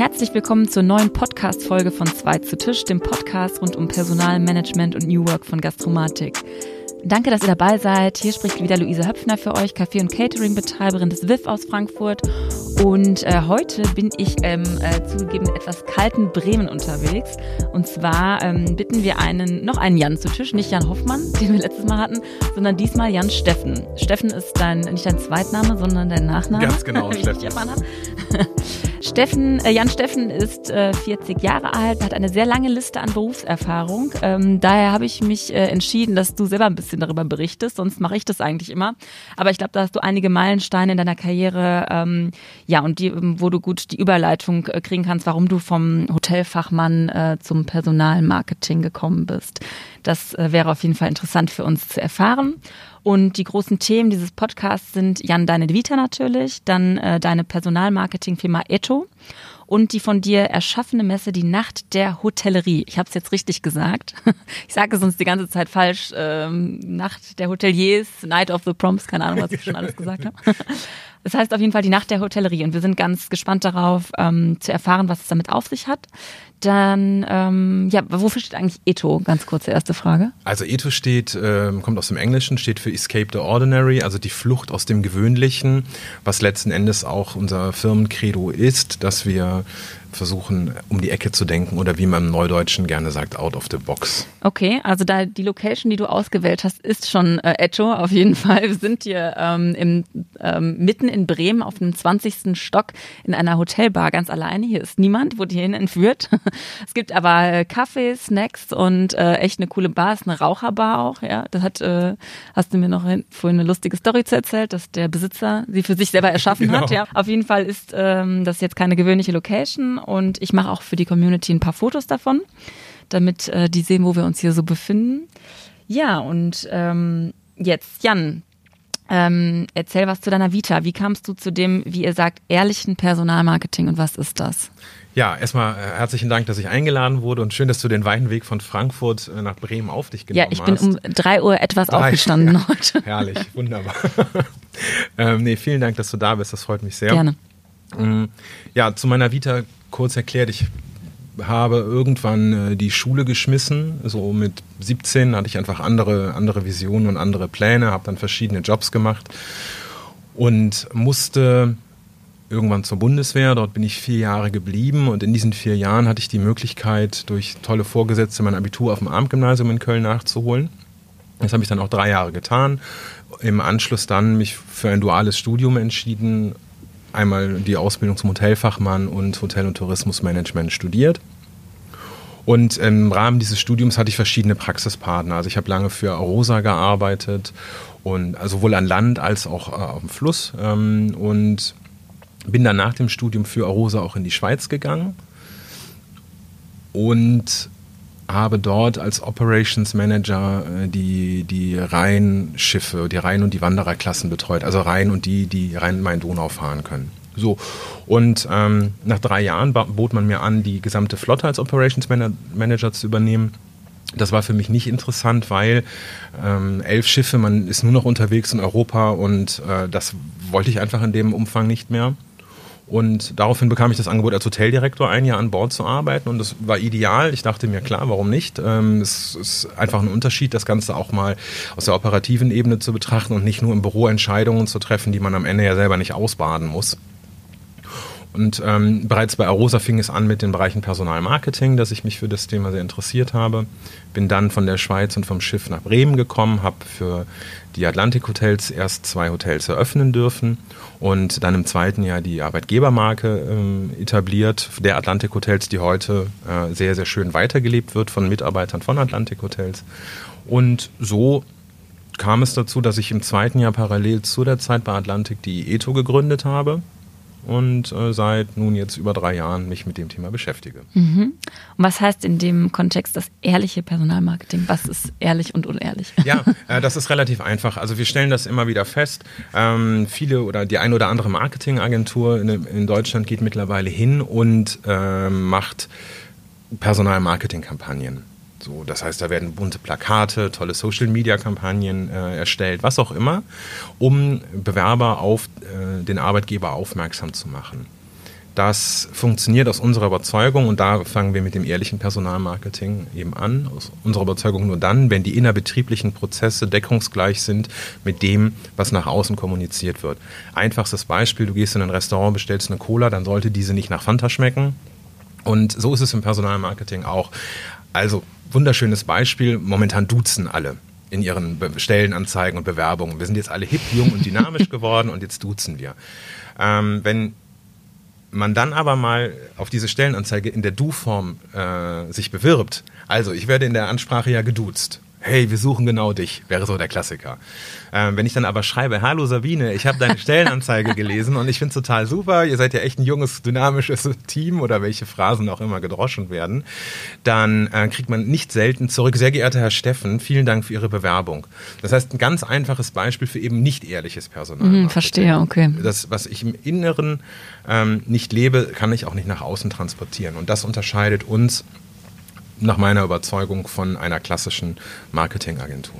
Herzlich willkommen zur neuen Podcast-Folge von Zwei zu Tisch, dem Podcast rund um Personalmanagement und New Work von Gastromatik. Danke, dass ihr dabei seid. Hier spricht wieder Luise Höpfner für euch, Café- und Catering-Betreiberin des VIV aus Frankfurt. Und heute bin ich zugegeben etwas kalten Bremen unterwegs. Und zwar bitten wir noch einen Jan zu Tisch, nicht Jan Hoffmann, den wir letztes Mal hatten, sondern diesmal Jan Steffen. Steffen ist nicht dein Zweitname, sondern dein Nachname. Ganz genau, Steffen. Jan Steffen ist 40 Jahre alt, hat eine sehr lange Liste an Berufserfahrung. Daher habe ich mich entschieden, dass du selber ein bisschen darüber berichtest, sonst mache ich das eigentlich immer. Aber ich glaube, da hast du einige Meilensteine in deiner Karriere, wo du gut die Überleitung kriegen kannst, warum du vom Hotelfachmann zum Personalmarketing gekommen bist. Das wäre auf jeden Fall interessant für uns zu erfahren. Und die großen Themen dieses Podcasts sind, Jan, deine Vita natürlich, dann deine Personalmarketingfirma Eto und die von dir erschaffene Messe, die Nacht der Hotellerie. Ich habe es jetzt richtig gesagt. Ich sage es sonst die ganze Zeit falsch. Nacht der Hoteliers, Night of the Proms, keine Ahnung, was ich schon alles gesagt habe. Das heißt auf jeden Fall die Nacht der Hotellerie und wir sind ganz gespannt darauf, zu erfahren, was es damit auf sich hat. Dann, wofür steht eigentlich Eto? Ganz kurze erste Frage. Also Eto kommt aus dem Englischen, steht für Escape the Ordinary, also die Flucht aus dem Gewöhnlichen, was letzten Endes auch unser Firmencredo ist, dass wir versuchen, um die Ecke zu denken oder wie man im Neudeutschen gerne sagt, out of the box. Okay, also da die Location, die du ausgewählt hast, ist schon Eto auf jeden Fall. Wir sind hier mitten in Bremen auf dem 20. Stock in einer Hotelbar ganz alleine. Hier ist niemand, wurde hierhin entführt. Es gibt aber Kaffee, Snacks und echt eine coole Bar. Es ist eine Raucherbar auch. Ja, das hast du mir noch vorhin eine lustige Story zu erzählt, dass der Besitzer sie für sich selber erschaffen hat. Ja. Auf jeden Fall ist das jetzt keine gewöhnliche Location. Und ich mache auch für die Community ein paar Fotos davon, damit die sehen, wo wir uns hier so befinden. Ja, und jetzt, Jan, erzähl was zu deiner Vita. Wie kamst du zu dem, wie ihr sagt, ehrlichen Personalmarketing und was ist das? Ja, erstmal herzlichen Dank, dass ich eingeladen wurde und schön, dass du den weiten Weg von Frankfurt nach Bremen auf dich genommen hast. Ja, ich bin um 3 Uhr aufgestanden heute. Herrlich, wunderbar. Vielen Dank, dass du da bist, das freut mich sehr. Gerne. Ja, zu meiner Vita kurz erklärt, ich habe irgendwann die Schule geschmissen, so mit 17 hatte ich einfach andere Visionen und andere Pläne, habe dann verschiedene Jobs gemacht und musste irgendwann zur Bundeswehr, dort bin ich 4 Jahre geblieben und in diesen 4 Jahren hatte ich die Möglichkeit, durch tolle Vorgesetzte mein Abitur auf dem Abendgymnasium in Köln nachzuholen. Das habe ich dann auch 3 Jahre getan, im Anschluss dann mich für ein duales Studium entschieden, einmal die Ausbildung zum Hotelfachmann und Hotel- und Tourismusmanagement studiert. Und im Rahmen dieses Studiums hatte ich verschiedene Praxispartner. Also ich habe lange für A-ROSA gearbeitet, und also sowohl an Land als auch auf dem Fluss. Und bin dann nach dem Studium für A-ROSA auch in die Schweiz gegangen und habe dort als Operations Manager die Rheinschiffe, die Rhein- und die Wandererklassen betreut. Also Rhein und die Rhein-Main-Donau fahren können. So, und nach 3 Jahren bot man mir an, die gesamte Flotte als Operations Manager zu übernehmen. Das war für mich nicht interessant, weil 11 Schiffe, man ist nur noch unterwegs in Europa und das wollte ich einfach in dem Umfang nicht mehr. Und daraufhin bekam ich das Angebot, als Hoteldirektor 1 Jahr an Bord zu arbeiten. Und das war ideal. Ich dachte mir, klar, warum nicht? Es ist einfach ein Unterschied, das Ganze auch mal aus der operativen Ebene zu betrachten und nicht nur im Büro Entscheidungen zu treffen, die man am Ende ja selber nicht ausbaden muss. Und bereits bei A-ROSA fing es an mit den Bereichen Personalmarketing, dass ich mich für das Thema sehr interessiert habe. Bin dann von der Schweiz und vom Schiff nach Bremen gekommen, habe für die Atlantic Hotels erst 2 Hotels eröffnen dürfen und dann im zweiten Jahr die Arbeitgebermarke etabliert, der Atlantic Hotels, die heute sehr, sehr schön weitergelebt wird von Mitarbeitern von Atlantic Hotels. Und so kam es dazu, dass ich im zweiten Jahr parallel zu der Zeit bei Atlantic die Eto gegründet habe und seit nun jetzt über 3 Jahren mich mit dem Thema beschäftige. Mhm. Und was heißt in dem Kontext das ehrliche Personalmarketing? Was ist ehrlich und unehrlich? Ja, das ist relativ einfach. Also wir stellen das immer wieder fest. Viele oder die ein oder andere Marketingagentur in Deutschland geht mittlerweile hin und macht Personalmarketingkampagnen. So, das heißt, da werden bunte Plakate, tolle Social-Media-Kampagnen erstellt, was auch immer, um Bewerber auf den Arbeitgeber aufmerksam zu machen. Das funktioniert aus unserer Überzeugung, und da fangen wir mit dem ehrlichen Personalmarketing eben an, aus unserer Überzeugung nur dann, wenn die innerbetrieblichen Prozesse deckungsgleich sind mit dem, was nach außen kommuniziert wird. Einfachstes Beispiel, du gehst in ein Restaurant, bestellst eine Cola, dann sollte diese nicht nach Fanta schmecken, und so ist es im Personalmarketing auch. Also, wunderschönes Beispiel, momentan duzen alle in ihren Stellenanzeigen und Bewerbungen. Wir sind jetzt alle hip, jung und dynamisch geworden und jetzt duzen wir. Wenn man dann aber mal auf diese Stellenanzeige in der Du-Form sich bewirbt, also ich werde in der Ansprache ja geduzt. Hey, wir suchen genau dich, wäre so der Klassiker. Wenn ich dann aber schreibe, hallo Sabine, ich habe deine Stellenanzeige gelesen und ich finde es total super, ihr seid ja echt ein junges, dynamisches Team, oder welche Phrasen auch immer gedroschen werden, dann kriegt man nicht selten zurück, sehr geehrter Herr Steffen, vielen Dank für Ihre Bewerbung. Das heißt, ein ganz einfaches Beispiel für eben nicht ehrliches Personal. Verstehe, okay. Das, was ich im Inneren nicht lebe, kann ich auch nicht nach außen transportieren, und das unterscheidet uns nach meiner Überzeugung von einer klassischen Marketingagentur.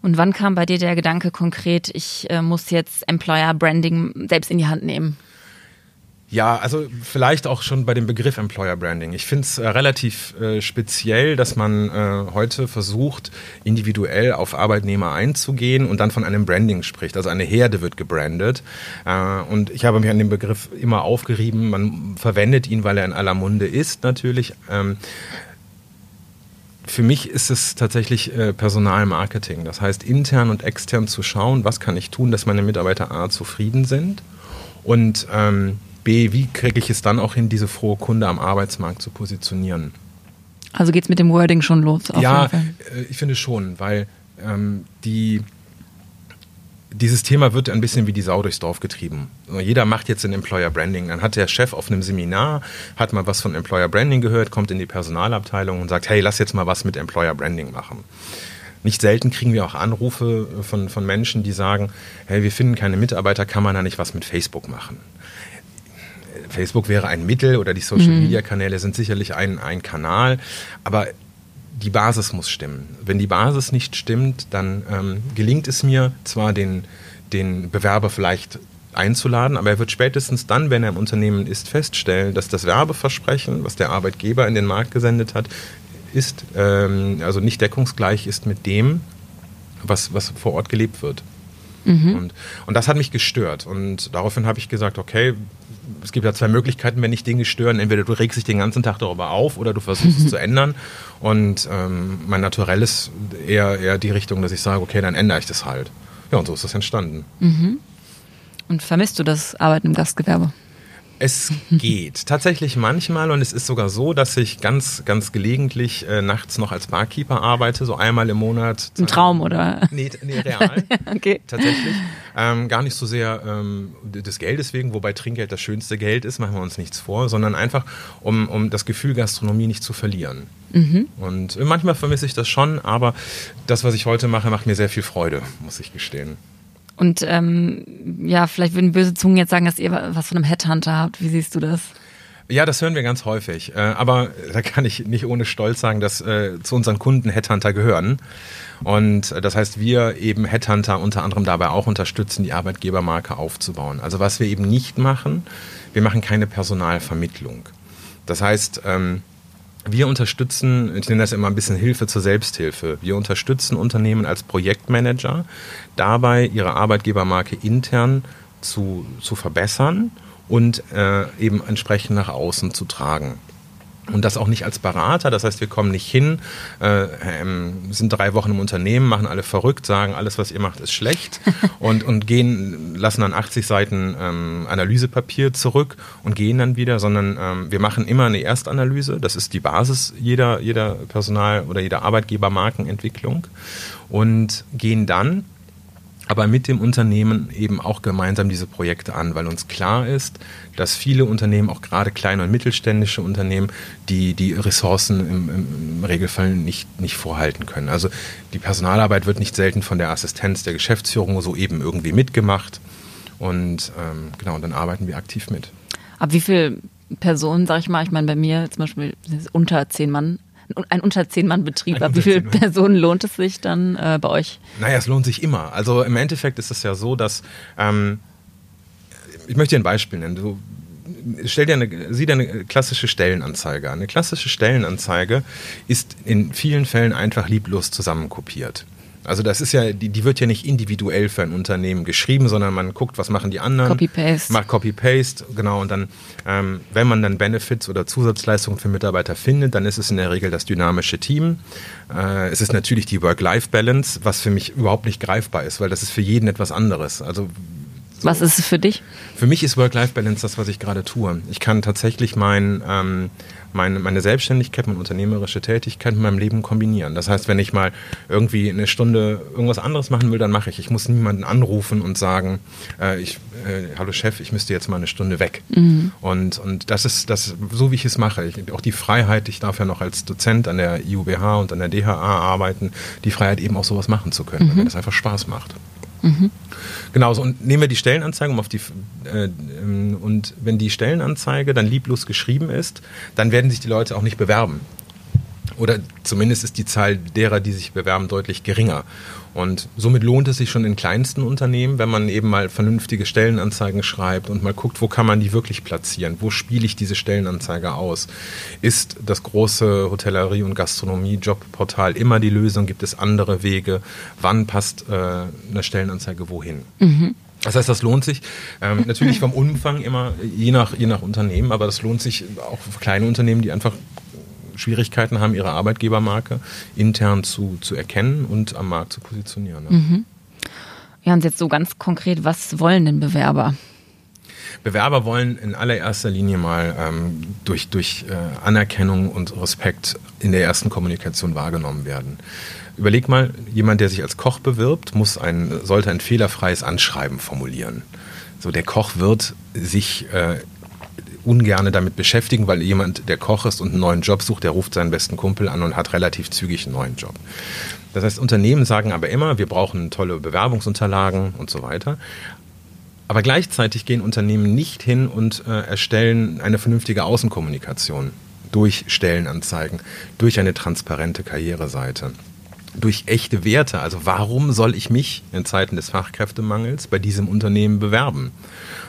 Und wann kam bei dir der Gedanke konkret, ich muss jetzt Employer Branding selbst in die Hand nehmen? Ja, also vielleicht auch schon bei dem Begriff Employer Branding. Ich finde es relativ speziell, dass man heute versucht, individuell auf Arbeitnehmer einzugehen und dann von einem Branding spricht. Also eine Herde wird gebrandet. Und ich habe mich an dem Begriff immer aufgerieben. Man verwendet ihn, weil er in aller Munde ist, natürlich. Für mich ist es tatsächlich Personalmarketing. Das heißt, intern und extern zu schauen, was kann ich tun, dass meine Mitarbeiter A, zufrieden sind, und B, wie kriege ich es dann auch hin, diese frohe Kunde am Arbeitsmarkt zu positionieren. Also geht's mit dem Wording schon los? Auf ja, jeden Fall. Ich finde schon, weil dieses Thema wird ein bisschen wie die Sau durchs Dorf getrieben. Jeder macht jetzt ein Employer Branding. Dann hat der Chef auf einem Seminar, hat mal was von Employer Branding gehört, kommt in die Personalabteilung und sagt, hey, lass jetzt mal was mit Employer Branding machen. Nicht selten kriegen wir auch Anrufe von Menschen, die sagen, hey, wir finden keine Mitarbeiter, kann man da nicht was mit Facebook machen? Facebook wäre ein Mittel, oder die Social-Media-Kanäle sind sicherlich ein Kanal, aber die Basis muss stimmen. Wenn die Basis nicht stimmt, dann gelingt es mir zwar, den Bewerber vielleicht einzuladen, aber er wird spätestens dann, wenn er im Unternehmen ist, feststellen, dass das Werbeversprechen, was der Arbeitgeber in den Markt gesendet hat, ist also nicht deckungsgleich ist mit dem, was vor Ort gelebt wird. Mhm. Und das hat mich gestört. Und daraufhin habe ich gesagt, okay, es gibt ja zwei Möglichkeiten, wenn dich Dinge stören. Entweder du regst dich den ganzen Tag darüber auf oder du versuchst es zu ändern. Und mein Naturell ist eher die Richtung, dass ich sage, okay, dann ändere ich das halt. Ja, und so ist das entstanden. Mhm. Und vermisst du das Arbeiten im Gastgewerbe? Es geht tatsächlich manchmal, und es ist sogar so, dass ich ganz, ganz gelegentlich nachts noch als Barkeeper arbeite, so einmal im Monat. Ein Traum, oder? Nee, real. Okay. Tatsächlich. Gar nicht so sehr des Geldes wegen, wobei Trinkgeld das schönste Geld ist, machen wir uns nichts vor, sondern einfach, um das Gefühl Gastronomie nicht zu verlieren. Mhm. Und manchmal vermisse ich das schon, aber das, was ich heute mache, macht mir sehr viel Freude, muss ich gestehen. Und vielleicht würden böse Zungen jetzt sagen, dass ihr was von einem Headhunter habt. Wie siehst du das? Ja, das hören wir ganz häufig. Aber da kann ich nicht ohne Stolz sagen, dass zu unseren Kunden Headhunter gehören. Und das heißt, wir eben Headhunter unter anderem dabei auch unterstützen, die Arbeitgebermarke aufzubauen. Also was wir eben nicht machen, wir machen keine Personalvermittlung. Das heißt, wir unterstützen, ich nenne das immer ein bisschen Hilfe zur Selbsthilfe, wir unterstützen Unternehmen als Projektmanager dabei, ihre Arbeitgebermarke intern zu verbessern und eben entsprechend nach außen zu tragen. Und das auch nicht als Berater, das heißt, wir kommen nicht hin, sind 3 Wochen im Unternehmen, machen alle verrückt, sagen, alles, was ihr macht, ist schlecht und lassen dann 80 Seiten Analysepapier zurück und gehen dann wieder, sondern wir machen immer eine Erstanalyse, das ist die Basis jeder Personal- oder jeder Arbeitgebermarkenentwicklung, und gehen dann aber mit dem Unternehmen eben auch gemeinsam diese Projekte an, weil uns klar ist, dass viele Unternehmen, auch gerade kleine und mittelständische Unternehmen, die Ressourcen im Regelfall nicht vorhalten können. Also die Personalarbeit wird nicht selten von der Assistenz der Geschäftsführung so eben irgendwie mitgemacht, und und dann arbeiten wir aktiv mit. Ab wie viel Personen, sag ich mal, bei mir zum Beispiel unter 10 Mann, ein unter 10-Mann-Betrieb. Ab wie viele Personen lohnt es sich dann bei euch? Naja, es lohnt sich immer. Also im Endeffekt ist es ja so, dass ich möchte dir ein Beispiel nennen. sieh dir eine klassische Stellenanzeige an. Eine klassische Stellenanzeige ist in vielen Fällen einfach lieblos zusammenkopiert. Also das ist ja, die wird ja nicht individuell für ein Unternehmen geschrieben, sondern man guckt, was machen die anderen. Copy-Paste. Macht Copy-Paste, genau. Und dann, wenn man dann Benefits oder Zusatzleistungen für Mitarbeiter findet, dann ist es in der Regel das dynamische Team. Es ist natürlich die Work-Life-Balance, was für mich überhaupt nicht greifbar ist, weil das ist für jeden etwas anderes. Also so. Was ist es für dich? Für mich ist Work-Life-Balance das, was ich gerade tue. Ich kann tatsächlich meine Selbstständigkeit, meine unternehmerische Tätigkeit mit meinem Leben kombinieren. Das heißt, wenn ich mal irgendwie eine Stunde irgendwas anderes machen will, dann mache ich. Ich muss niemanden anrufen und sagen, hallo Chef, ich müsste jetzt mal eine Stunde weg. Mhm. Und das ist das, so wie ich es mache. Auch die Freiheit, ich darf ja noch als Dozent an der IUBH und an der DHA arbeiten, die Freiheit eben auch sowas machen zu können, weil mir das einfach Spaß macht. Mhm. Genauso, und nehmen wir die Stellenanzeige und wenn die Stellenanzeige dann lieblos geschrieben ist, dann werden sich die Leute auch nicht bewerben. Oder zumindest ist die Zahl derer, die sich bewerben, deutlich geringer. Und somit lohnt es sich schon in kleinsten Unternehmen, wenn man eben mal vernünftige Stellenanzeigen schreibt und mal guckt, wo kann man die wirklich platzieren? Wo spiele ich diese Stellenanzeige aus? Ist das große Hotellerie- und Gastronomie-Jobportal immer die Lösung? Gibt es andere Wege? Wann passt eine Stellenanzeige wohin? Mhm. Das heißt, das lohnt sich natürlich vom Umfang immer, je nach Unternehmen, aber das lohnt sich auch für kleine Unternehmen, die einfach Schwierigkeiten haben, ihre Arbeitgebermarke intern zu erkennen und am Markt zu positionieren. Ja. Mhm. Ja, und jetzt so ganz konkret, was wollen denn Bewerber? Bewerber wollen in allererster Linie mal durch Anerkennung und Respekt in der ersten Kommunikation wahrgenommen werden. Überleg mal, jemand, der sich als Koch bewirbt, sollte ein fehlerfreies Anschreiben formulieren. So, der Koch wird sich ungerne damit beschäftigen, weil jemand, der Koch ist und einen neuen Job sucht, der ruft seinen besten Kumpel an und hat relativ zügig einen neuen Job. Das heißt, Unternehmen sagen aber immer, wir brauchen tolle Bewerbungsunterlagen und so weiter. Aber gleichzeitig gehen Unternehmen nicht hin und erstellen eine vernünftige Außenkommunikation durch Stellenanzeigen, durch eine transparente Karriereseite, durch echte Werte. Also warum soll ich mich in Zeiten des Fachkräftemangels bei diesem Unternehmen bewerben?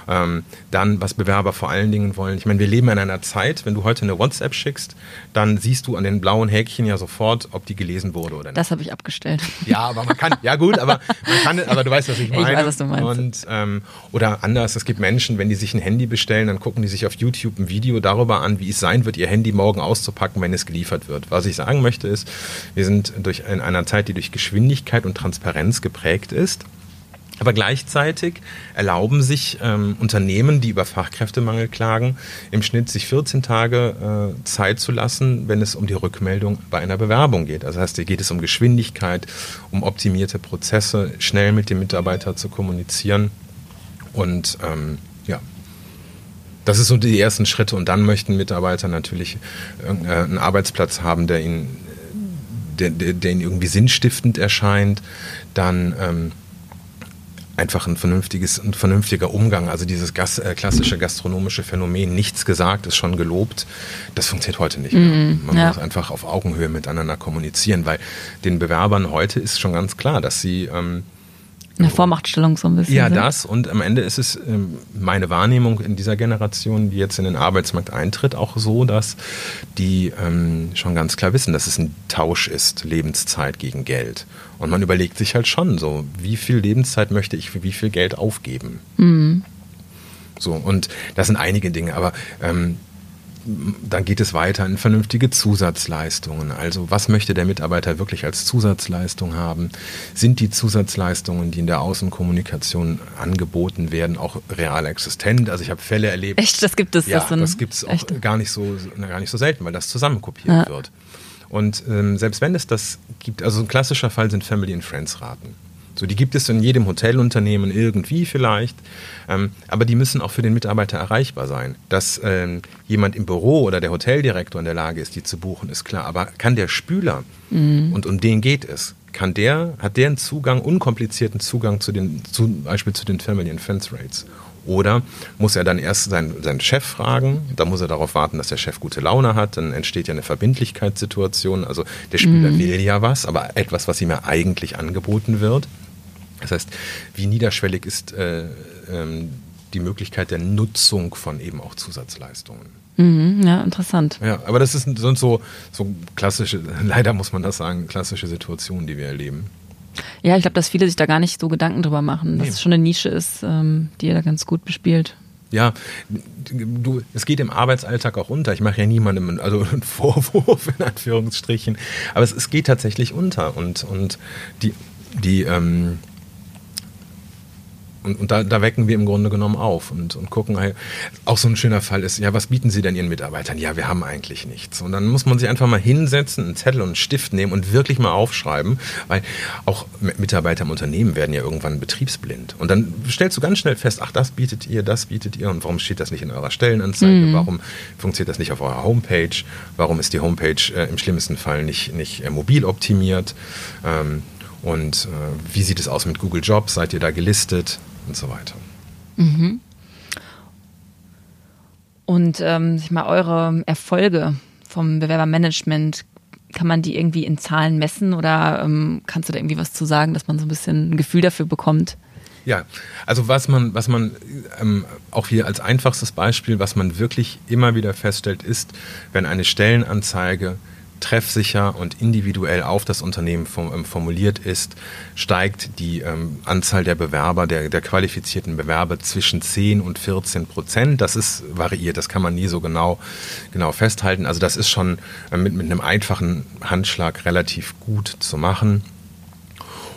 Dann, was Bewerber vor allen Dingen wollen. Ich meine, wir leben in einer Zeit, wenn du heute eine WhatsApp schickst, dann siehst du an den blauen Häkchen ja sofort, ob die gelesen wurde oder nicht. Das habe ich abgestellt. Ja, aber man kann, ja gut, aber man kann, aber du weißt, was ich meine. Ich weiß, was du meinst. Und, oder anders, es gibt Menschen, wenn die sich ein Handy bestellen, dann gucken die sich auf YouTube ein Video darüber an, wie es sein wird, ihr Handy morgen auszupacken, wenn es geliefert wird. Was ich sagen möchte ist, wir sind in einer Zeit, die durch Geschwindigkeit und Transparenz geprägt ist. Aber gleichzeitig erlauben sich Unternehmen, die über Fachkräftemangel klagen, im Schnitt sich 14 Tage Zeit zu lassen, wenn es um die Rückmeldung bei einer Bewerbung geht. Das heißt, hier geht es um Geschwindigkeit, um optimierte Prozesse, schnell mit dem Mitarbeiter zu kommunizieren. Und das ist so die ersten Schritte. Und dann möchten Mitarbeiter natürlich einen Arbeitsplatz haben, der ihnen irgendwie sinnstiftend erscheint. Dann einfach ein vernünftiger Umgang, also dieses klassische gastronomische Phänomen, nichts gesagt ist schon gelobt, das funktioniert heute nicht mehr. Man muss einfach auf Augenhöhe miteinander kommunizieren, weil den Bewerbern heute ist schon ganz klar, dass sie eine Vormachtstellung so ein bisschen. Ja, das. Und am Ende ist es meine Wahrnehmung in dieser Generation, die jetzt in den Arbeitsmarkt eintritt, auch so, dass die schon ganz klar wissen, dass es ein Tausch ist, Lebenszeit gegen Geld. Und man überlegt sich halt schon so, wie viel Lebenszeit möchte ich für wie viel Geld aufgeben. Mhm. So, und das sind einige Dinge, aber dann geht es weiter in vernünftige Zusatzleistungen. Also was möchte der Mitarbeiter wirklich als Zusatzleistung haben? Sind die Zusatzleistungen, die in der Außenkommunikation angeboten werden, auch real existent? Also ich habe Fälle erlebt. Echt, das gibt es? Ja, das gibt es auch gar nicht so selten, weil das zusammenkopiert wird. Und selbst wenn es das gibt, also ein klassischer Fall sind Family and Friends Raten. So, die gibt es in jedem Hotelunternehmen irgendwie vielleicht, aber die müssen auch für den Mitarbeiter erreichbar sein. Dass jemand im Büro oder der Hoteldirektor in der Lage ist, die zu buchen, ist klar. Aber kann der Spüler, und um den geht es, hat der einen Zugang, unkomplizierten Zugang zum Beispiel zu den Family and Friends Rates? Oder muss er dann erst seinen Chef fragen, da muss er darauf warten, dass der Chef gute Laune hat, dann entsteht ja eine Verbindlichkeitssituation, also der Spieler will ja was, aber etwas, was ihm ja eigentlich angeboten wird. Das heißt, wie niederschwellig ist die Möglichkeit der Nutzung von eben auch Zusatzleistungen. Mhm, ja, interessant. Ja, aber das ist, sind so klassische, leider muss man das sagen, klassische Situationen, die wir erleben. Ja, ich glaube, dass viele sich da gar nicht so Gedanken drüber machen, dass es schon eine Nische ist, die ihr da ganz gut bespielt. Ja, es geht im Arbeitsalltag auch unter. Ich mache ja niemandem einen Vorwurf, in Anführungsstrichen. Aber es geht tatsächlich unter. Und da wecken wir im Grunde genommen auf und gucken. Auch so ein schöner Fall ist, ja, was bieten Sie denn Ihren Mitarbeitern? Ja, wir haben eigentlich nichts. Und dann muss man sich einfach mal hinsetzen, einen Zettel und einen Stift nehmen und wirklich mal aufschreiben, weil auch Mitarbeiter im Unternehmen werden ja irgendwann betriebsblind. Und dann stellst du ganz schnell fest, ach, das bietet ihr und warum steht das nicht in eurer Stellenanzeige? Mhm. Warum funktioniert das nicht auf eurer Homepage? Warum ist die Homepage im schlimmsten Fall nicht mobil optimiert? Und wie sieht es aus mit Google Jobs? Seid ihr da gelistet? Und so weiter. Mhm. Und ich mal eure Erfolge vom Bewerbermanagement, kann man die irgendwie in Zahlen messen oder kannst du da irgendwie was zu sagen, dass man so ein bisschen ein Gefühl dafür bekommt? Ja, also was man auch hier als einfachstes Beispiel, was man wirklich immer wieder feststellt, ist, wenn eine Stellenanzeige treffsicher und individuell auf das Unternehmen formuliert ist, steigt die Anzahl der Bewerber, der qualifizierten Bewerber zwischen 10% und 14%. Das ist variiert, das kann man nie so genau festhalten. Also das ist schon mit einem einfachen Handschlag relativ gut zu machen.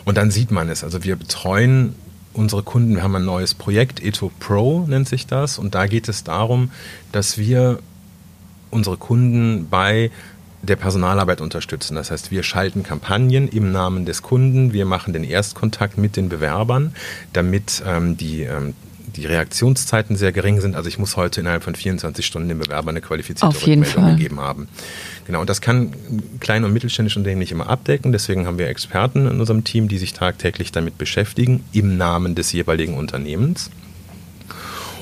Und dann sieht man es. Also wir betreuen unsere Kunden, wir haben ein neues Projekt, Eto Pro nennt sich das. Und da geht es darum, dass wir unsere Kunden bei der Personalarbeit unterstützen. Das heißt, wir schalten Kampagnen im Namen des Kunden, wir machen den Erstkontakt mit den Bewerbern, damit die Reaktionszeiten sehr gering sind. Also ich muss heute innerhalb von 24 Stunden dem Bewerber eine qualifizierte Rückmeldung gegeben haben. Genau, und das kann kleine und mittelständische Unternehmen nicht immer abdecken. Deswegen haben wir Experten in unserem Team, die sich tagtäglich damit beschäftigen, im Namen des jeweiligen Unternehmens.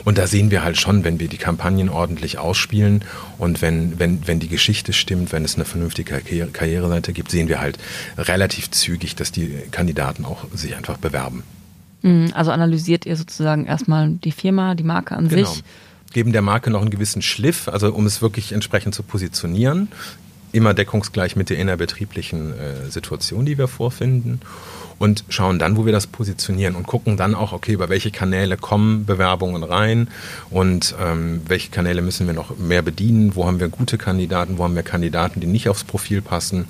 Und da sehen wir halt schon, wenn wir die Kampagnen ordentlich ausspielen und wenn die Geschichte stimmt, wenn es eine vernünftige Karriereseite gibt, sehen wir halt relativ zügig, dass die Kandidaten auch sich einfach bewerben. Also analysiert ihr sozusagen erstmal die Firma, die Marke an sich? Geben der Marke noch einen gewissen Schliff, also um es wirklich entsprechend zu positionieren. Immer deckungsgleich mit der innerbetrieblichen Situation, die wir vorfinden, und schauen dann, wo wir das positionieren und gucken dann auch, okay, über welche Kanäle kommen Bewerbungen rein und welche Kanäle müssen wir noch mehr bedienen, wo haben wir gute Kandidaten, wo haben wir Kandidaten, die nicht aufs Profil passen,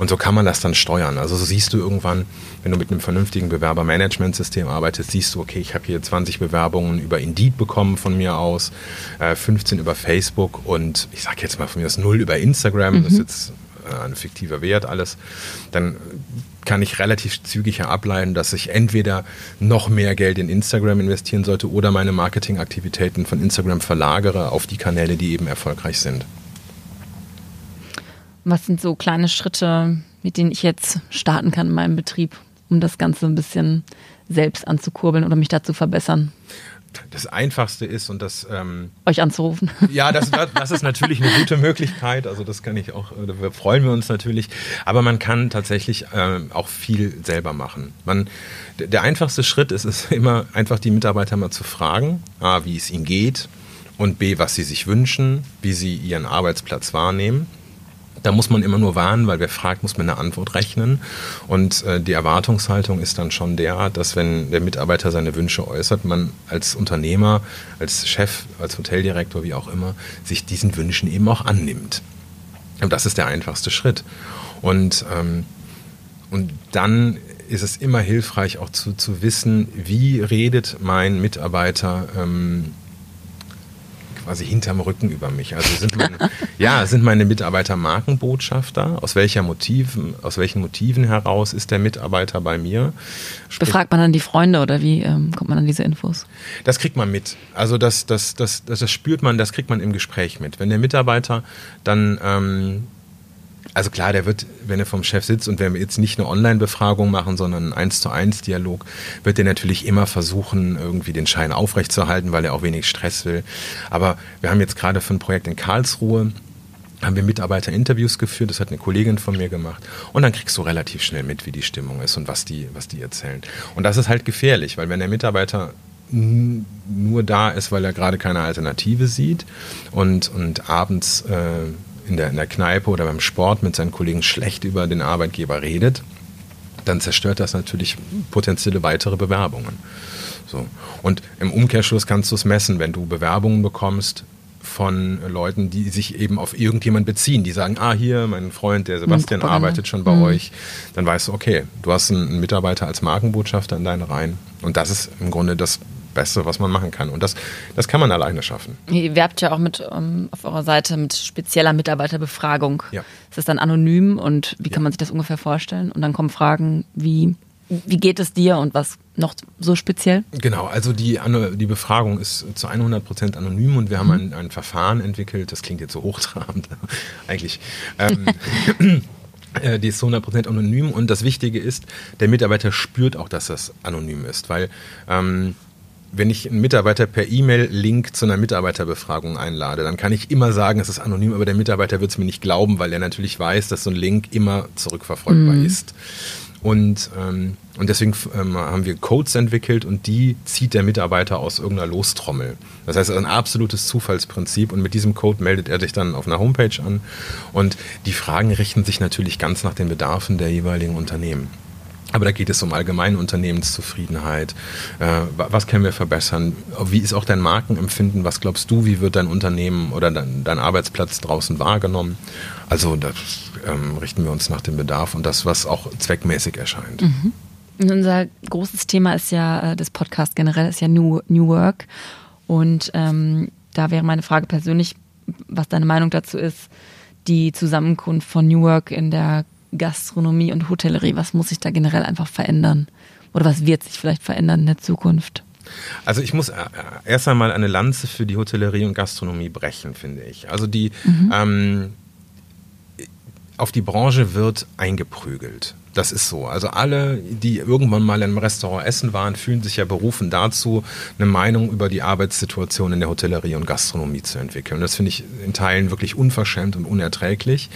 und so kann man das dann steuern. Also so siehst du irgendwann, wenn du mit einem vernünftigen Bewerbermanagementsystem arbeitest, siehst du, okay, ich habe hier 20 Bewerbungen über Indeed bekommen von mir aus, 15 über Facebook und ich sage jetzt mal von mir aus 0 über Instagram, das ist jetzt ein fiktiver Wert alles, dann kann ich relativ zügig herableiten, dass ich entweder noch mehr Geld in Instagram investieren sollte oder meine Marketingaktivitäten von Instagram verlagere auf die Kanäle, die eben erfolgreich sind. Was sind so kleine Schritte, mit denen ich jetzt starten kann in meinem Betrieb, um das Ganze ein bisschen selbst anzukurbeln oder mich da zu verbessern? Das Einfachste ist und das... euch anzurufen. Ja, das ist natürlich eine gute Möglichkeit. Also das kann ich auch, da freuen wir uns natürlich. Aber man kann tatsächlich auch viel selber machen. Der einfachste Schritt ist immer einfach, die Mitarbeiter mal zu fragen, A, wie es ihnen geht und B, was sie sich wünschen, wie sie ihren Arbeitsplatz wahrnehmen. Da muss man immer nur warnen, weil wer fragt, muss mit einer Antwort rechnen. Und die Erwartungshaltung ist dann schon derart, dass wenn der Mitarbeiter seine Wünsche äußert, man als Unternehmer, als Chef, als Hoteldirektor, wie auch immer, sich diesen Wünschen eben auch annimmt. Und das ist der einfachste Schritt. Und dann ist es immer hilfreich, auch zu wissen, wie redet mein Mitarbeiter quasi hinterm Rücken über mich. Also sind meine Mitarbeiter Markenbotschafter? Aus welchen Motiven heraus ist der Mitarbeiter bei mir? Befragt man dann die Freunde oder wie kommt man an diese Infos? Das kriegt man mit. Also das spürt man, das kriegt man im Gespräch mit. Wenn der Mitarbeiter dann also klar, der wird, wenn er vom Chef sitzt und wenn wir jetzt nicht eine Online-Befragung machen, sondern einen 1:1-Dialog, wird er natürlich immer versuchen, irgendwie den Schein aufrechtzuerhalten, weil er auch wenig Stress will. Aber wir haben jetzt gerade für ein Projekt in Karlsruhe, haben wir Mitarbeiterinterviews geführt, das hat eine Kollegin von mir gemacht, und dann kriegst du relativ schnell mit, wie die Stimmung ist und was die erzählen. Und das ist halt gefährlich, weil wenn der Mitarbeiter nur da ist, weil er gerade keine Alternative sieht und abends in der Kneipe oder beim Sport mit seinen Kollegen schlecht über den Arbeitgeber redet, dann zerstört das natürlich potenzielle weitere Bewerbungen. So. Und im Umkehrschluss kannst du es messen, wenn du Bewerbungen bekommst von Leuten, die sich eben auf irgendjemand beziehen, die sagen, hier, mein Freund, der Sebastian arbeitet schon bei euch, dann weißt du, okay, du hast einen Mitarbeiter als Markenbotschafter in deinen Reihen und das ist im Grunde das Beste, was man machen kann. Und das kann man alleine schaffen. Ihr werbt ja auch mit auf eurer Seite mit spezieller Mitarbeiterbefragung. Ja. Ist das dann anonym und wie kann man sich das ungefähr vorstellen? Und dann kommen Fragen wie, wie geht es dir und was noch so speziell? Genau, also die Befragung ist zu 100% anonym und wir haben ein Verfahren entwickelt, das klingt jetzt so hochtrabend eigentlich, die ist 100% anonym und das Wichtige ist, der Mitarbeiter spürt auch, dass das anonym ist, weil wenn ich einen Mitarbeiter per E-Mail Link zu einer Mitarbeiterbefragung einlade, dann kann ich immer sagen, es ist anonym, aber der Mitarbeiter wird es mir nicht glauben, weil er natürlich weiß, dass so ein Link immer zurückverfolgbar ist. Und deswegen haben wir Codes entwickelt und die zieht der Mitarbeiter aus irgendeiner Lostrommel. Das heißt, ein absolutes Zufallsprinzip und mit diesem Code meldet er sich dann auf einer Homepage an und die Fragen richten sich natürlich ganz nach den Bedarfen der jeweiligen Unternehmen. Aber da geht es um allgemeine Unternehmenszufriedenheit. Was können wir verbessern? Wie ist auch dein Markenempfinden? Was glaubst du, wie wird dein Unternehmen oder dein Arbeitsplatz draußen wahrgenommen? Also da richten wir uns nach dem Bedarf und das, was auch zweckmäßig erscheint. Mhm. Unser großes Thema ist ja, das Podcast generell ist ja New Work. Und da wäre meine Frage persönlich, was deine Meinung dazu ist, die Zusammenkunft von New Work in der Gastronomie und Hotellerie, was muss sich da generell einfach verändern? Oder was wird sich vielleicht verändern in der Zukunft? Also ich muss erst einmal eine Lanze für die Hotellerie und Gastronomie brechen, finde ich. Also die auf die Branche wird eingeprügelt. Das ist so. Also alle, die irgendwann mal in einem Restaurant essen waren, fühlen sich ja berufen dazu, eine Meinung über die Arbeitssituation in der Hotellerie und Gastronomie zu entwickeln. Und das finde ich in Teilen wirklich unverschämt und unerträglich,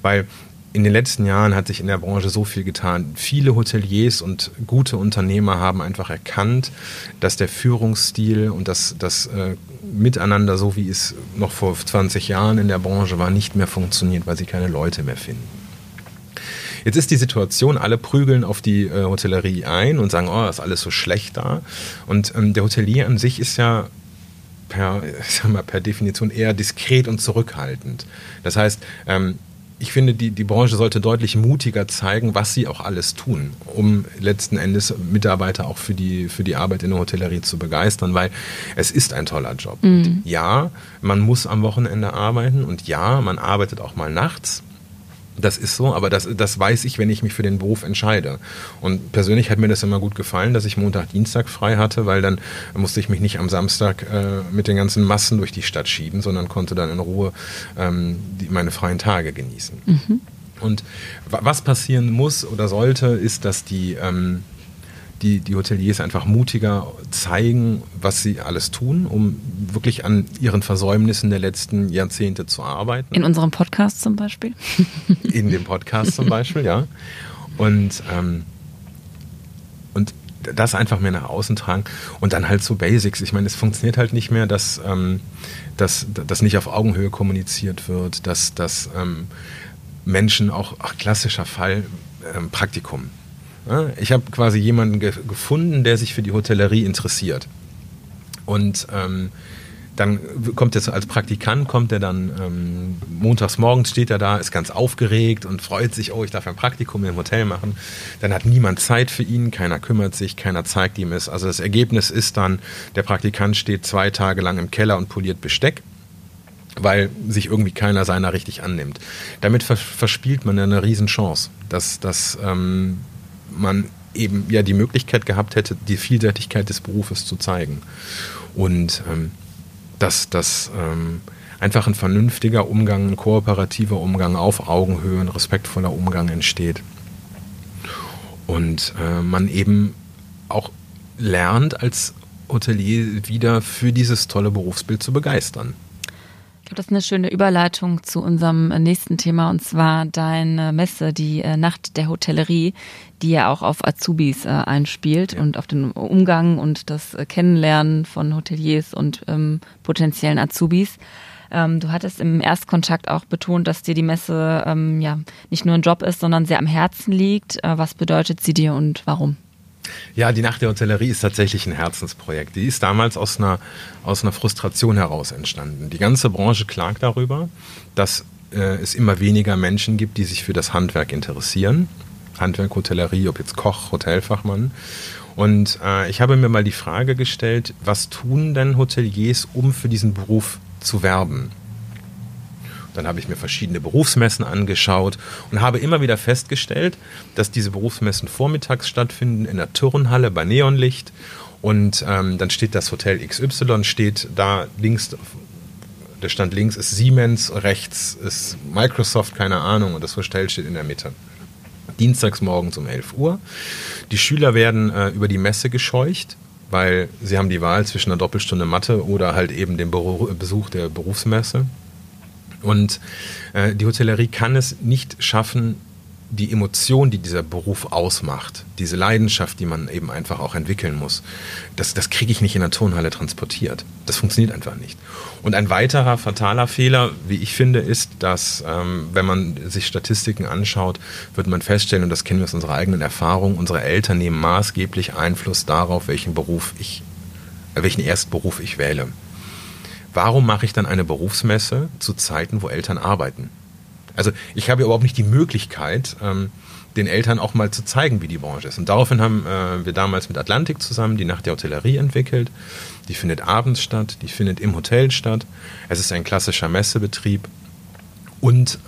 weil in den letzten Jahren hat sich in der Branche so viel getan. Viele Hoteliers und gute Unternehmer haben einfach erkannt, dass der Führungsstil und das Miteinander, so wie es noch vor 20 Jahren in der Branche war, nicht mehr funktioniert, weil sie keine Leute mehr finden. Jetzt ist die Situation, alle prügeln auf die Hotellerie ein und sagen, ist alles so schlecht da. Und der Hotelier an sich ist ja per Definition eher diskret und zurückhaltend. Das heißt, ich finde, die Branche sollte deutlich mutiger zeigen, was sie auch alles tun, um letzten Endes Mitarbeiter auch für die Arbeit in der Hotellerie zu begeistern, weil es ist ein toller Job. Mhm. Ja, man muss am Wochenende arbeiten und ja, man arbeitet auch mal nachts. Das ist so, aber das weiß ich, wenn ich mich für den Beruf entscheide. Und persönlich hat mir das immer gut gefallen, dass ich Montag, Dienstag frei hatte, weil dann musste ich mich nicht am Samstag mit den ganzen Massen durch die Stadt schieben, sondern konnte dann in Ruhe meine freien Tage genießen. Mhm. Und was passieren muss oder sollte, ist, dass die Hoteliers einfach mutiger zeigen, was sie alles tun, um wirklich an ihren Versäumnissen der letzten Jahrzehnte zu arbeiten. In unserem Podcast zum Beispiel? In dem Podcast zum Beispiel, ja. Und das einfach mehr nach außen tragen und dann halt so Basics. Ich meine, es funktioniert halt nicht mehr, dass nicht auf Augenhöhe kommuniziert wird, dass Menschen auch, klassischer Fall, Praktikum. Ich habe quasi jemanden gefunden, der sich für die Hotellerie interessiert. Und dann kommt er als Praktikant, montags morgens steht er da, ist ganz aufgeregt und freut sich, ich darf ein Praktikum im Hotel machen. Dann hat niemand Zeit für ihn, keiner kümmert sich, keiner zeigt ihm es. Also das Ergebnis ist dann, der Praktikant steht 2 Tage lang im Keller und poliert Besteck, weil sich irgendwie keiner seiner richtig annimmt. Damit verspielt man eine Riesenchance, dass man eben ja die Möglichkeit gehabt hätte, die Vielseitigkeit des Berufes zu zeigen. Und dass einfach ein vernünftiger Umgang, ein kooperativer Umgang auf Augenhöhe, ein respektvoller Umgang entsteht. Und man eben auch lernt, als Hotelier wieder für dieses tolle Berufsbild zu begeistern. das ist eine schöne Überleitung zu unserem nächsten Thema, und zwar deine Messe, die Nacht der Hotellerie, die ja auch auf Azubis einspielt, ja, und auf den Umgang und das Kennenlernen von Hoteliers und potenziellen Azubis. Du hattest im Erstkontakt auch betont, dass dir die Messe ja nicht nur ein Job ist, sondern sehr am Herzen liegt. Was bedeutet sie dir und warum? Ja, die Nacht der Hotellerie ist tatsächlich ein Herzensprojekt. Die ist damals aus einer Frustration heraus entstanden. Die ganze Branche klagt darüber, dass es immer weniger Menschen gibt, die sich für das Handwerk interessieren. Handwerk, Hotellerie, ob jetzt Koch, Hotelfachmann. Und ich habe mir mal die Frage gestellt, was tun denn Hoteliers, um für diesen Beruf zu werben? Dann habe ich mir verschiedene Berufsmessen angeschaut und habe immer wieder festgestellt, dass diese Berufsmessen vormittags stattfinden in der Turnhalle bei Neonlicht, und dann steht das Hotel XY, steht da links, der Stand links ist Siemens, rechts ist Microsoft, keine Ahnung, und das Hotel steht in der Mitte. Dienstags morgens um 11 Uhr. Die Schüler werden über die Messe gescheucht, weil sie haben die Wahl zwischen einer Doppelstunde Mathe oder halt eben dem Besuch der Berufsmesse. Und die Hotellerie kann es nicht schaffen, die Emotion, die dieser Beruf ausmacht, diese Leidenschaft, die man eben einfach auch entwickeln muss, das kriege ich nicht in der Turnhalle transportiert. Das funktioniert einfach nicht. Und ein weiterer fataler Fehler, wie ich finde, ist, dass wenn man sich Statistiken anschaut, wird man feststellen, und das kennen wir aus unserer eigenen Erfahrung, unsere Eltern nehmen maßgeblich Einfluss darauf, welchen Erstberuf ich wähle. Warum mache ich dann eine Berufsmesse zu Zeiten, wo Eltern arbeiten? Also ich habe überhaupt nicht die Möglichkeit, den Eltern auch mal zu zeigen, wie die Branche ist. Und daraufhin haben wir damals mit Atlantic zusammen die Nacht der Hotellerie entwickelt. Die findet abends statt, die findet im Hotel statt. Es ist ein klassischer Messebetrieb. Und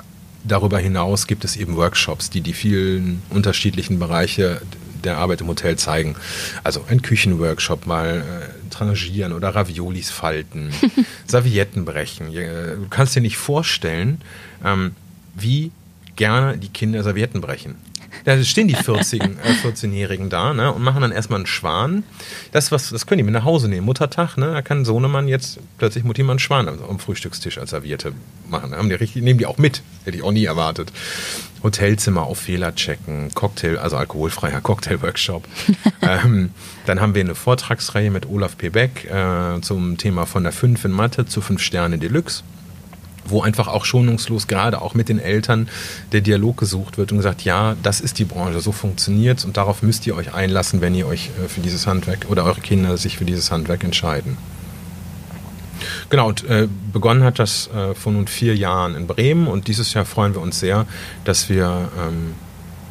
darüber hinaus gibt es eben Workshops, die vielen unterschiedlichen Bereiche der Arbeit im Hotel zeigen. Also ein Küchenworkshop, mal trangieren oder Raviolis falten, Servietten brechen. Du kannst dir nicht vorstellen, wie gerne die Kinder Servietten brechen. Da stehen die 14-Jährigen da, ne, und machen dann erstmal einen Schwan. Das können die mit nach Hause nehmen. Muttertag, ne, da kann Sohnemann jetzt plötzlich Mutti einen Schwan am Frühstückstisch als Serviette machen. Nehmen die auch mit. Hätte ich auch nie erwartet. Hotelzimmer auf Fehler checken, Cocktail, also alkoholfreier Cocktail-Workshop. Dann haben wir eine Vortragsreihe mit Olaf P. Beck zum Thema von der 5 in Mathe zu 5 Sterne Deluxe, wo einfach auch schonungslos, gerade auch mit den Eltern, der Dialog gesucht wird und gesagt, ja, das ist die Branche, so funktioniert es, und darauf müsst ihr euch einlassen, wenn ihr euch für dieses Handwerk oder eure Kinder sich für dieses Handwerk entscheiden. Genau, und begonnen hat das vor nun 4 Jahren in Bremen, und dieses Jahr freuen wir uns sehr, dass wir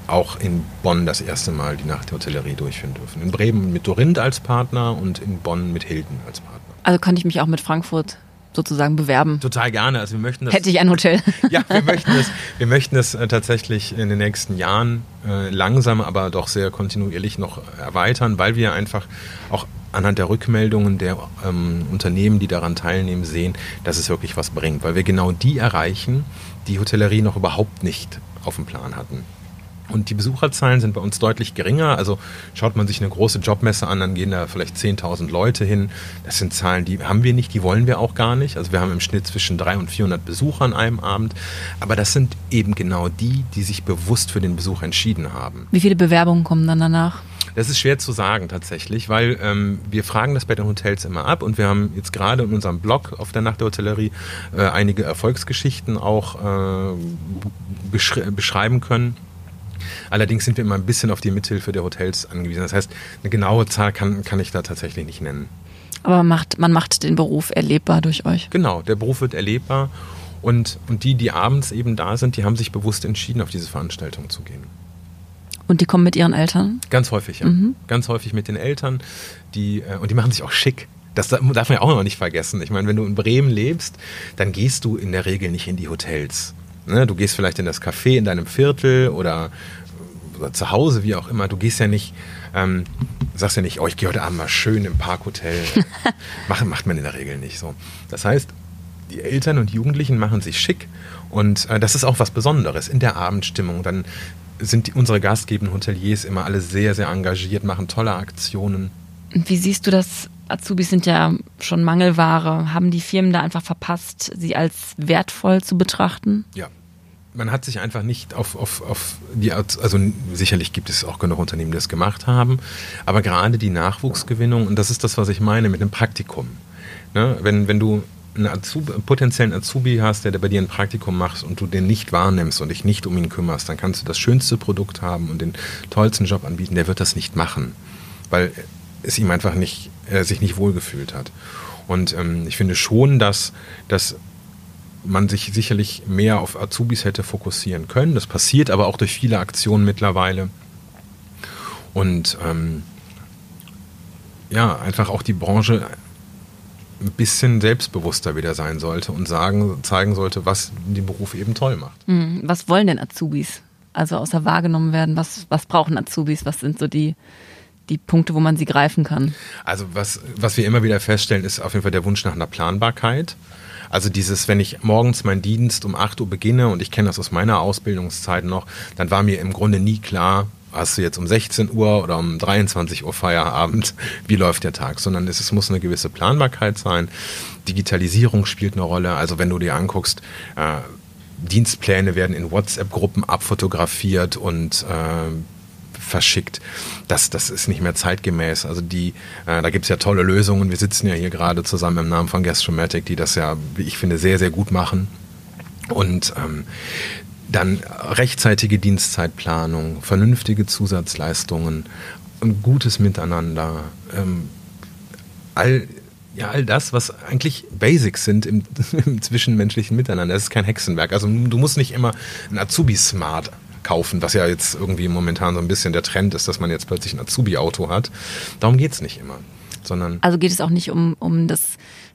auch in Bonn das erste Mal die Nacht der Hotellerie durchführen dürfen. In Bremen mit Dorinth als Partner und in Bonn mit Hilton als Partner. Also kann ich mich auch mit Frankfurt sozusagen bewerben? Total gerne. Also wir möchten das, hätte ich ein Hotel. Ja, wir möchten das tatsächlich in den nächsten Jahren langsam, aber doch sehr kontinuierlich noch erweitern, weil wir einfach auch anhand der Rückmeldungen der Unternehmen, die daran teilnehmen, sehen, dass es wirklich was bringt, weil wir genau die erreichen, die Hotellerie noch überhaupt nicht auf dem Plan hatten. Und die Besucherzahlen sind bei uns deutlich geringer. Also schaut man sich eine große Jobmesse an, dann gehen da vielleicht 10.000 Leute hin. Das sind Zahlen, die haben wir nicht, die wollen wir auch gar nicht. Also wir haben im Schnitt zwischen 300 und 400 Besucher an einem Abend. Aber das sind eben genau die, die sich bewusst für den Besuch entschieden haben. Wie viele Bewerbungen kommen dann danach? Das ist schwer zu sagen tatsächlich, weil wir fragen das bei den Hotels immer ab, und wir haben jetzt gerade in unserem Blog auf der Nacht der Hotellerie einige Erfolgsgeschichten auch beschreiben können. Allerdings sind wir immer ein bisschen auf die Mithilfe der Hotels angewiesen. Das heißt, eine genaue Zahl kann ich da tatsächlich nicht nennen. Aber man macht den Beruf erlebbar durch euch. Genau, der Beruf wird erlebbar. Und die abends eben da sind, die haben sich bewusst entschieden, auf diese Veranstaltung zu gehen. Und die kommen mit ihren Eltern? Ganz häufig, ja. Mhm. Ganz häufig mit den Eltern. Und die machen sich auch schick. Das darf man ja auch noch nicht vergessen. Ich meine, wenn du in Bremen lebst, dann gehst du in der Regel nicht in die Hotels. Du gehst vielleicht in das Café in deinem Viertel oder zu Hause, wie auch immer. Du gehst ja nicht, sagst ja nicht, oh, ich gehe heute Abend mal schön im Parkhotel. Macht man in der Regel nicht so. Das heißt, die Eltern und Jugendlichen machen sich schick, und das ist auch was Besonderes in der Abendstimmung. Dann sind unsere gastgebenden Hoteliers immer alle sehr, sehr engagiert, machen tolle Aktionen. Wie siehst du das Azubis sind ja schon Mangelware. Haben die Firmen da einfach verpasst, sie als wertvoll zu betrachten? Ja. Man hat sich einfach nicht auf die, also sicherlich gibt es auch genug Unternehmen, die das gemacht haben, aber gerade die Nachwuchsgewinnung, und das ist das, was ich meine mit einem Praktikum. Ne? Wenn du einen potenziellen Azubi hast, der bei dir ein Praktikum macht und du den nicht wahrnimmst und dich nicht um ihn kümmerst, dann kannst du das schönste Produkt haben und den tollsten Job anbieten, der wird das nicht machen, weil es ihm einfach nicht, sich nicht wohlgefühlt hat. Und ich finde schon, dass man sich sicherlich mehr auf Azubis hätte fokussieren können. Das passiert aber auch durch viele Aktionen mittlerweile. Und einfach auch die Branche ein bisschen selbstbewusster wieder sein sollte und zeigen sollte, was den Beruf eben toll macht. Was wollen denn Azubis? Also außer wahrgenommen werden, was brauchen Azubis? Was sind so die Punkte, wo man sie greifen kann? Also was wir immer wieder feststellen, ist auf jeden Fall der Wunsch nach einer Planbarkeit. Also dieses, wenn ich morgens meinen Dienst um 8 Uhr beginne, und ich kenne das aus meiner Ausbildungszeit noch, dann war mir im Grunde nie klar, hast du jetzt um 16 Uhr oder um 23 Uhr Feierabend, wie läuft der Tag, sondern es muss eine gewisse Planbarkeit sein. Digitalisierung spielt eine Rolle, also wenn du dir anguckst, Dienstpläne werden in WhatsApp-Gruppen abfotografiert und verschickt. Das ist nicht mehr zeitgemäß. Also da gibt es ja tolle Lösungen. Wir sitzen ja hier gerade zusammen im Namen von Gastromatik, die das ja, wie ich finde, sehr, sehr gut machen. Und dann rechtzeitige Dienstzeitplanung, vernünftige Zusatzleistungen, ein gutes Miteinander, all das, was eigentlich Basics sind im zwischenmenschlichen Miteinander. Das ist kein Hexenwerk. Also du musst nicht immer ein Azubi-Smart kaufen, was ja jetzt irgendwie momentan so ein bisschen der Trend ist, dass man jetzt plötzlich ein Azubi-Auto hat. Darum geht es nicht immer. Sondern also geht es auch nicht um das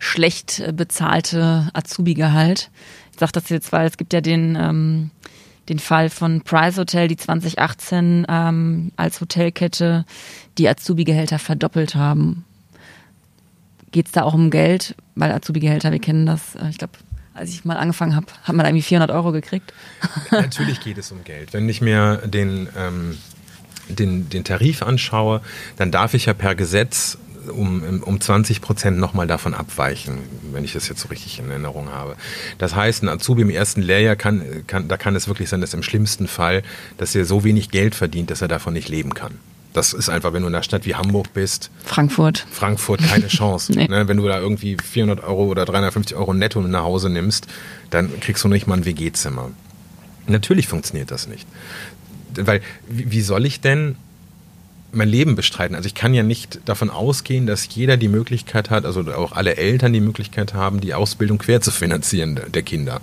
schlecht bezahlte Azubi-Gehalt. Ich sage das jetzt, weil es gibt ja den Fall von Price Hotel, die 2018 als Hotelkette die Azubi-Gehälter verdoppelt haben. Geht es da auch um Geld? Weil Azubi-Gehälter, wir kennen das, ich glaube, als ich mal angefangen habe, hat man irgendwie 400 Euro gekriegt. Natürlich geht es um Geld. Wenn ich mir den Tarif anschaue, dann darf ich ja per Gesetz um 20% nochmal davon abweichen, wenn ich das jetzt so richtig in Erinnerung habe. Das heißt, ein Azubi im ersten Lehrjahr kann es wirklich sein, dass im schlimmsten Fall, dass er so wenig Geld verdient, dass er davon nicht leben kann. Das ist einfach, wenn du in einer Stadt wie Hamburg bist. Frankfurt, keine Chance. Nee. Ne? Wenn du da irgendwie 400 Euro oder 350 Euro netto nach Hause nimmst, dann kriegst du nicht mal ein WG-Zimmer. Natürlich funktioniert das nicht. Weil, wie soll ich denn mein Leben bestreiten? Also ich kann ja nicht davon ausgehen, dass jeder die Möglichkeit hat, also auch alle Eltern die Möglichkeit haben, die Ausbildung quer zu finanzieren der Kinder.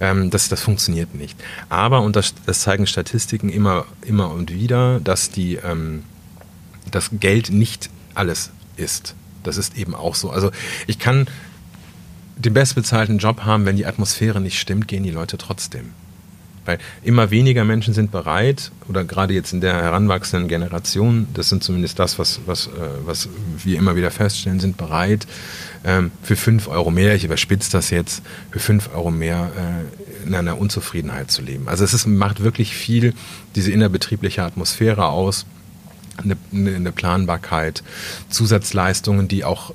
Das funktioniert nicht. Aber, und das zeigen Statistiken immer und wieder, dass das Geld nicht alles ist. Das ist eben auch so. Also ich kann den bestbezahlten Job haben, wenn die Atmosphäre nicht stimmt, gehen die Leute trotzdem. Weil immer weniger Menschen sind bereit, oder gerade jetzt in der heranwachsenden Generation, das sind zumindest das, was wir immer wieder feststellen, sind bereit, für 5 Euro mehr, ich überspitze das jetzt, für 5 Euro mehr in einer Unzufriedenheit zu leben. Also macht wirklich viel diese innerbetriebliche Atmosphäre aus, eine Planbarkeit, Zusatzleistungen, die auch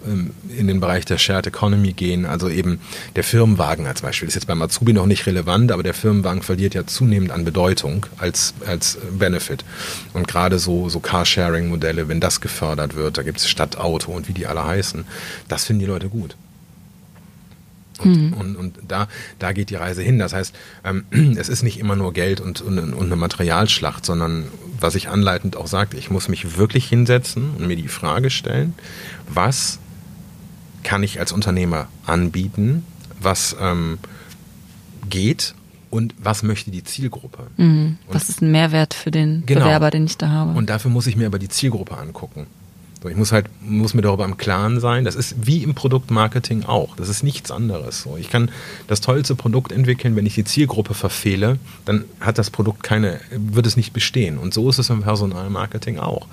in den Bereich der Shared Economy gehen, also eben der Firmenwagen als Beispiel, ist jetzt beim Azubi noch nicht relevant, aber der Firmenwagen verliert ja zunehmend an Bedeutung als Benefit. Und gerade so Carsharing-Modelle, wenn das gefördert wird, da gibt es Stadtauto und wie die alle heißen, das finden die Leute gut. Und da geht die Reise hin. Das heißt, es ist nicht immer nur Geld und eine Materialschlacht, sondern, was ich anleitend auch sagte, ich muss mich wirklich hinsetzen und mir die Frage stellen, was kann ich als Unternehmer anbieten, was geht und was möchte die Zielgruppe. Was ist ein Mehrwert für den Bewerber, den ich da habe. Und dafür muss ich mir aber die Zielgruppe angucken. Ich muss mir darüber im Klaren sein, das ist wie im Produktmarketing auch, das ist nichts anderes. Ich kann das tollste Produkt entwickeln, wenn ich die Zielgruppe verfehle, dann hat das Produkt wird es nicht bestehen. Und so ist es im Personalmarketing auch.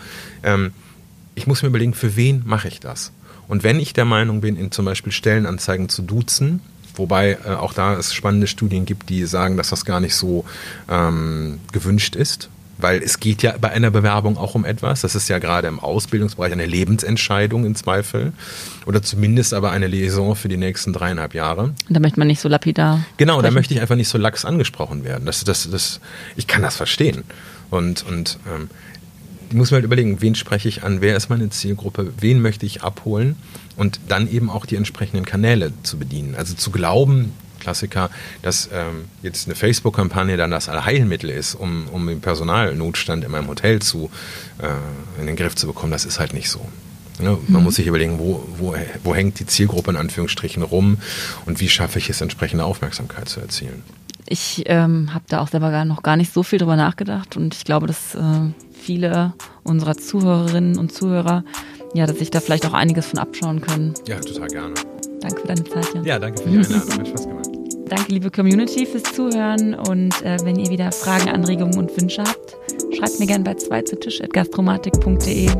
Ich muss mir überlegen, für wen mache ich das? Und wenn ich der Meinung bin, in zum Beispiel Stellenanzeigen zu duzen, wobei auch da es spannende Studien gibt, die sagen, dass das gar nicht so gewünscht ist, Weil es geht ja bei einer Bewerbung auch um etwas. Das ist ja gerade im Ausbildungsbereich eine Lebensentscheidung im Zweifel. Oder zumindest aber eine Liaison für die nächsten 3,5 Jahre. Da möchte man nicht so lapidar. Genau, sprechen. Da möchte ich einfach nicht so lax angesprochen werden. Ich kann das verstehen. Und ich muss mir halt überlegen, wen spreche ich an, wer ist meine Zielgruppe, wen möchte ich abholen und dann eben auch die entsprechenden Kanäle zu bedienen. Also zu glauben, Klassiker, dass jetzt eine Facebook-Kampagne dann das Allheilmittel ist, um den Personalnotstand in meinem Hotel in den Griff zu bekommen, das ist halt nicht so. Ja, man muss sich überlegen, wo hängt die Zielgruppe in Anführungsstrichen rum und wie schaffe ich es, entsprechende Aufmerksamkeit zu erzielen. Ich habe da auch selber noch gar nicht so viel drüber nachgedacht und ich glaube, dass viele unserer Zuhörerinnen und Zuhörer dass sich da vielleicht auch einiges von abschauen können. Ja, total gerne. Danke für deine Zeit, Jan. Ja, danke für die Einladung. Hat Spaß gemacht. Danke, liebe Community, fürs Zuhören. Und wenn ihr wieder Fragen, Anregungen und Wünsche habt, schreibt mir gerne bei 2zutisch@gastromatik.de.